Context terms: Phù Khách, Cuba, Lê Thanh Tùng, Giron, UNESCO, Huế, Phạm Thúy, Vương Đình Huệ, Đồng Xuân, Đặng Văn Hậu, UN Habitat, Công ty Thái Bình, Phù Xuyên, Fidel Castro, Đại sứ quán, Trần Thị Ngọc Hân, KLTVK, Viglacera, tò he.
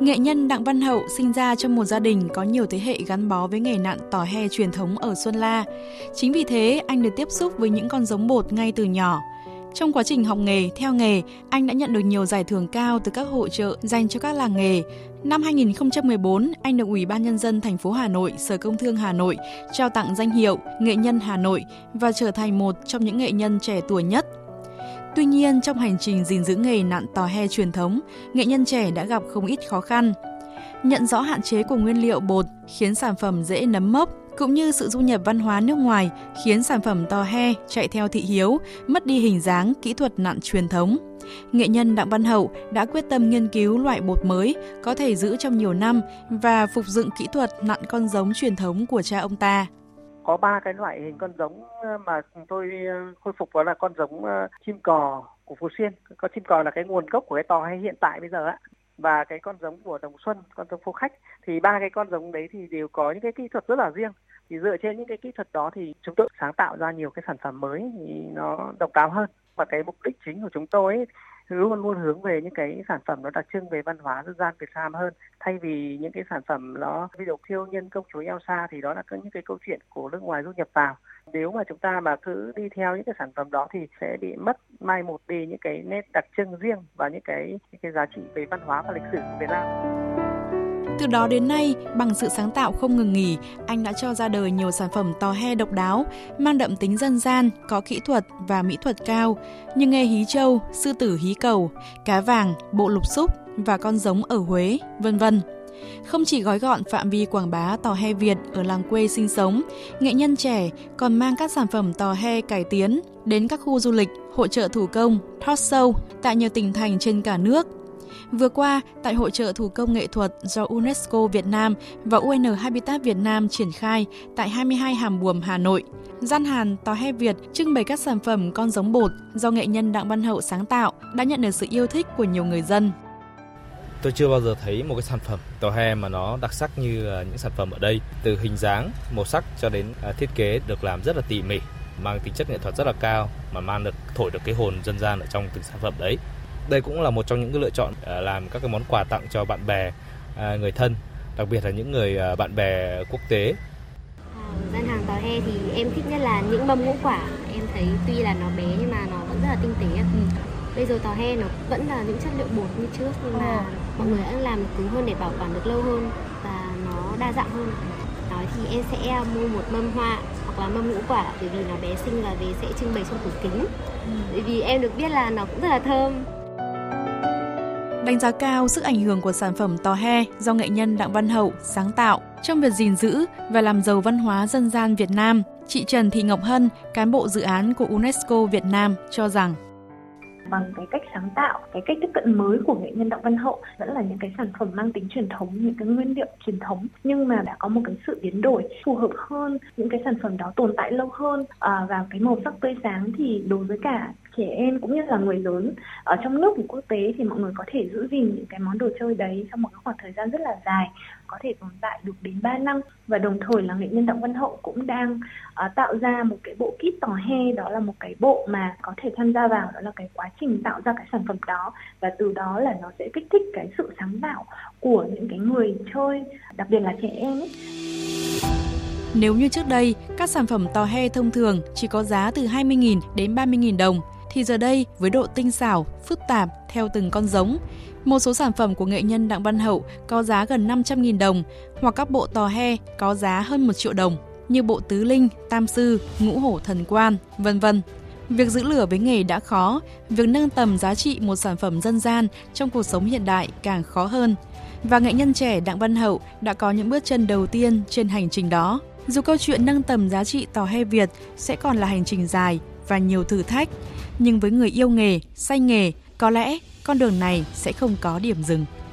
Nghệ nhân Đặng Văn Hậu sinh ra trong một gia đình có nhiều thế hệ gắn bó với nghề nặn tỏi he truyền thống ở Xuân La. Chính vì thế, anh được tiếp xúc với những con giống bột ngay từ nhỏ. Trong quá trình học nghề, theo nghề, anh đã nhận được nhiều giải thưởng cao từ các hội chợ dành cho các làng nghề. Năm 2014, anh được Ủy ban Nhân dân thành phố Hà Nội, Sở Công Thương Hà Nội trao tặng danh hiệu Nghệ nhân Hà Nội và trở thành một trong những nghệ nhân trẻ tuổi nhất. Tuy nhiên, trong hành trình gìn giữ nghề nặn tò he truyền thống, nghệ nhân trẻ đã gặp không ít khó khăn. Nhận rõ hạn chế của nguyên liệu bột khiến sản phẩm dễ nấm mốc, cũng như sự du nhập văn hóa nước ngoài khiến sản phẩm tò he chạy theo thị hiếu, mất đi hình dáng, kỹ thuật nặn truyền thống. Nghệ nhân Đặng Văn Hậu đã quyết tâm nghiên cứu loại bột mới có thể giữ trong nhiều năm và phục dựng kỹ thuật nặn con giống truyền thống của cha ông ta. Có 3 cái loại hình con giống mà tôi khôi phục, đó là con giống chim cò của Phù Xuyên. Con chim cò là cái nguồn gốc của cái tò hay hiện tại bây giờ ạ. Và cái con giống của Đồng Xuân, con giống Phù Khách. Thì 3 cái con giống đấy thì đều có những cái kỹ thuật rất là riêng. Thì dựa trên những cái kỹ thuật đó thì chúng tôi sáng tạo ra nhiều cái sản phẩm mới thì nó độc đáo hơn. Và cái mục đích chính của chúng tôi ấy, luôn luôn hướng về những cái sản phẩm nó đặc trưng về văn hóa dân gian Việt Nam hơn, thay vì những cái sản phẩm nó ví dụ thiêu nhân công chúa Elsa thì đó là những cái câu chuyện của nước ngoài du nhập vào. Nếu mà chúng ta mà cứ đi theo những cái sản phẩm đó thì sẽ bị mất mai một đi những cái nét đặc trưng riêng và những cái giá trị về văn hóa và lịch sử của Việt Nam. Từ đó đến nay, bằng sự sáng tạo không ngừng nghỉ, anh đã cho ra đời nhiều sản phẩm tò he độc đáo, mang đậm tính dân gian, có kỹ thuật và mỹ thuật cao, như nghề hí trâu, sư tử hí cầu, cá vàng, bộ lục xúc và con giống ở Huế, vân vân. Không chỉ gói gọn phạm vi quảng bá tò he Việt ở làng quê sinh sống, nghệ nhân trẻ còn mang các sản phẩm tò he cải tiến đến các khu du lịch, hội chợ thủ công, talk show tại nhiều tỉnh thành trên cả nước. Vừa qua, tại Hội chợ Thủ công Nghệ thuật do UNESCO Việt Nam và UN Habitat Việt Nam triển khai tại 22 Hàm Buồm, Hà Nội, gian hàng tò he Việt trưng bày các sản phẩm con giống bột do nghệ nhân Đặng Văn Hậu sáng tạo đã nhận được sự yêu thích của nhiều người dân. Tôi chưa bao giờ thấy một cái sản phẩm tò he mà nó đặc sắc như những sản phẩm ở đây. Từ hình dáng, màu sắc cho đến thiết kế được làm rất là tỉ mỉ, mang tính chất nghệ thuật rất là cao mà mang được thổi được cái hồn dân gian ở trong từng sản phẩm đấy. Đây cũng là một trong những cái lựa chọn làm các cái món quà tặng cho bạn bè, người thân, đặc biệt là những người bạn bè quốc tế. Gian hàng tò he thì em thích nhất là những mâm ngũ quả. Em thấy tuy là nó bé nhưng mà nó vẫn rất là tinh tế. Bây giờ tò he nó vẫn là những chất liệu bột như trước nhưng mà mọi người đã làm cứng hơn để bảo quản được lâu hơn và nó đa dạng hơn. Nói thì em sẽ mua một mâm hoa hoặc là mâm ngũ quả bởi vì nó bé xinh và về sẽ trưng bày trong tủ kính. Bởi vì em được biết là nó cũng rất là thơm. Đánh giá cao sức ảnh hưởng của sản phẩm tò he do nghệ nhân Đặng Văn Hậu sáng tạo trong việc gìn giữ và làm giàu văn hóa dân gian Việt Nam, chị Trần Thị Ngọc Hân, cán bộ dự án của UNESCO Việt Nam cho rằng bằng cái cách sáng tạo, cái cách tiếp cận mới của nghệ nhân Đặng Văn Hậu vẫn là những cái sản phẩm mang tính truyền thống, những cái nguyên liệu truyền thống nhưng mà đã có một cái sự biến đổi phù hợp hơn, những cái sản phẩm đó tồn tại lâu hơn và cái màu sắc tươi sáng thì đối với cả trẻ em cũng như là người lớn ở trong nước và quốc tế thì mọi người có thể giữ gìn những cái món đồ chơi đấy trong một cái khoảng thời gian rất là dài, có thể tồn tại được đến 3 năm và đồng thời là nghệ nhân Đặng Văn Hậu cũng đang tạo ra một cái bộ kit tò he, đó là một cái bộ mà có thể tham gia vào, đó là cái quá trình tạo ra cái sản phẩm đó và từ đó là nó sẽ kích thích cái sự sáng tạo của những cái người chơi, đặc biệt là trẻ em ấy. Nếu như trước đây các sản phẩm tò he thông thường chỉ có giá từ 20.000 đến 30.000 đồng thì giờ đây với độ tinh xảo, phức tạp theo từng con giống, một số sản phẩm của nghệ nhân Đặng Văn Hậu có giá gần 500.000 đồng hoặc các bộ tò he có giá hơn 1 triệu đồng như bộ tứ linh, tam sư, ngũ hổ thần quan, vân vân. Việc giữ lửa với nghề đã khó, việc nâng tầm giá trị một sản phẩm dân gian trong cuộc sống hiện đại càng khó hơn. Và nghệ nhân trẻ Đặng Văn Hậu đã có những bước chân đầu tiên trên hành trình đó. Dù câu chuyện nâng tầm giá trị tò he Việt sẽ còn là hành trình dài và nhiều thử thách, nhưng với người yêu nghề, say nghề, có lẽ con đường này sẽ không có điểm dừng.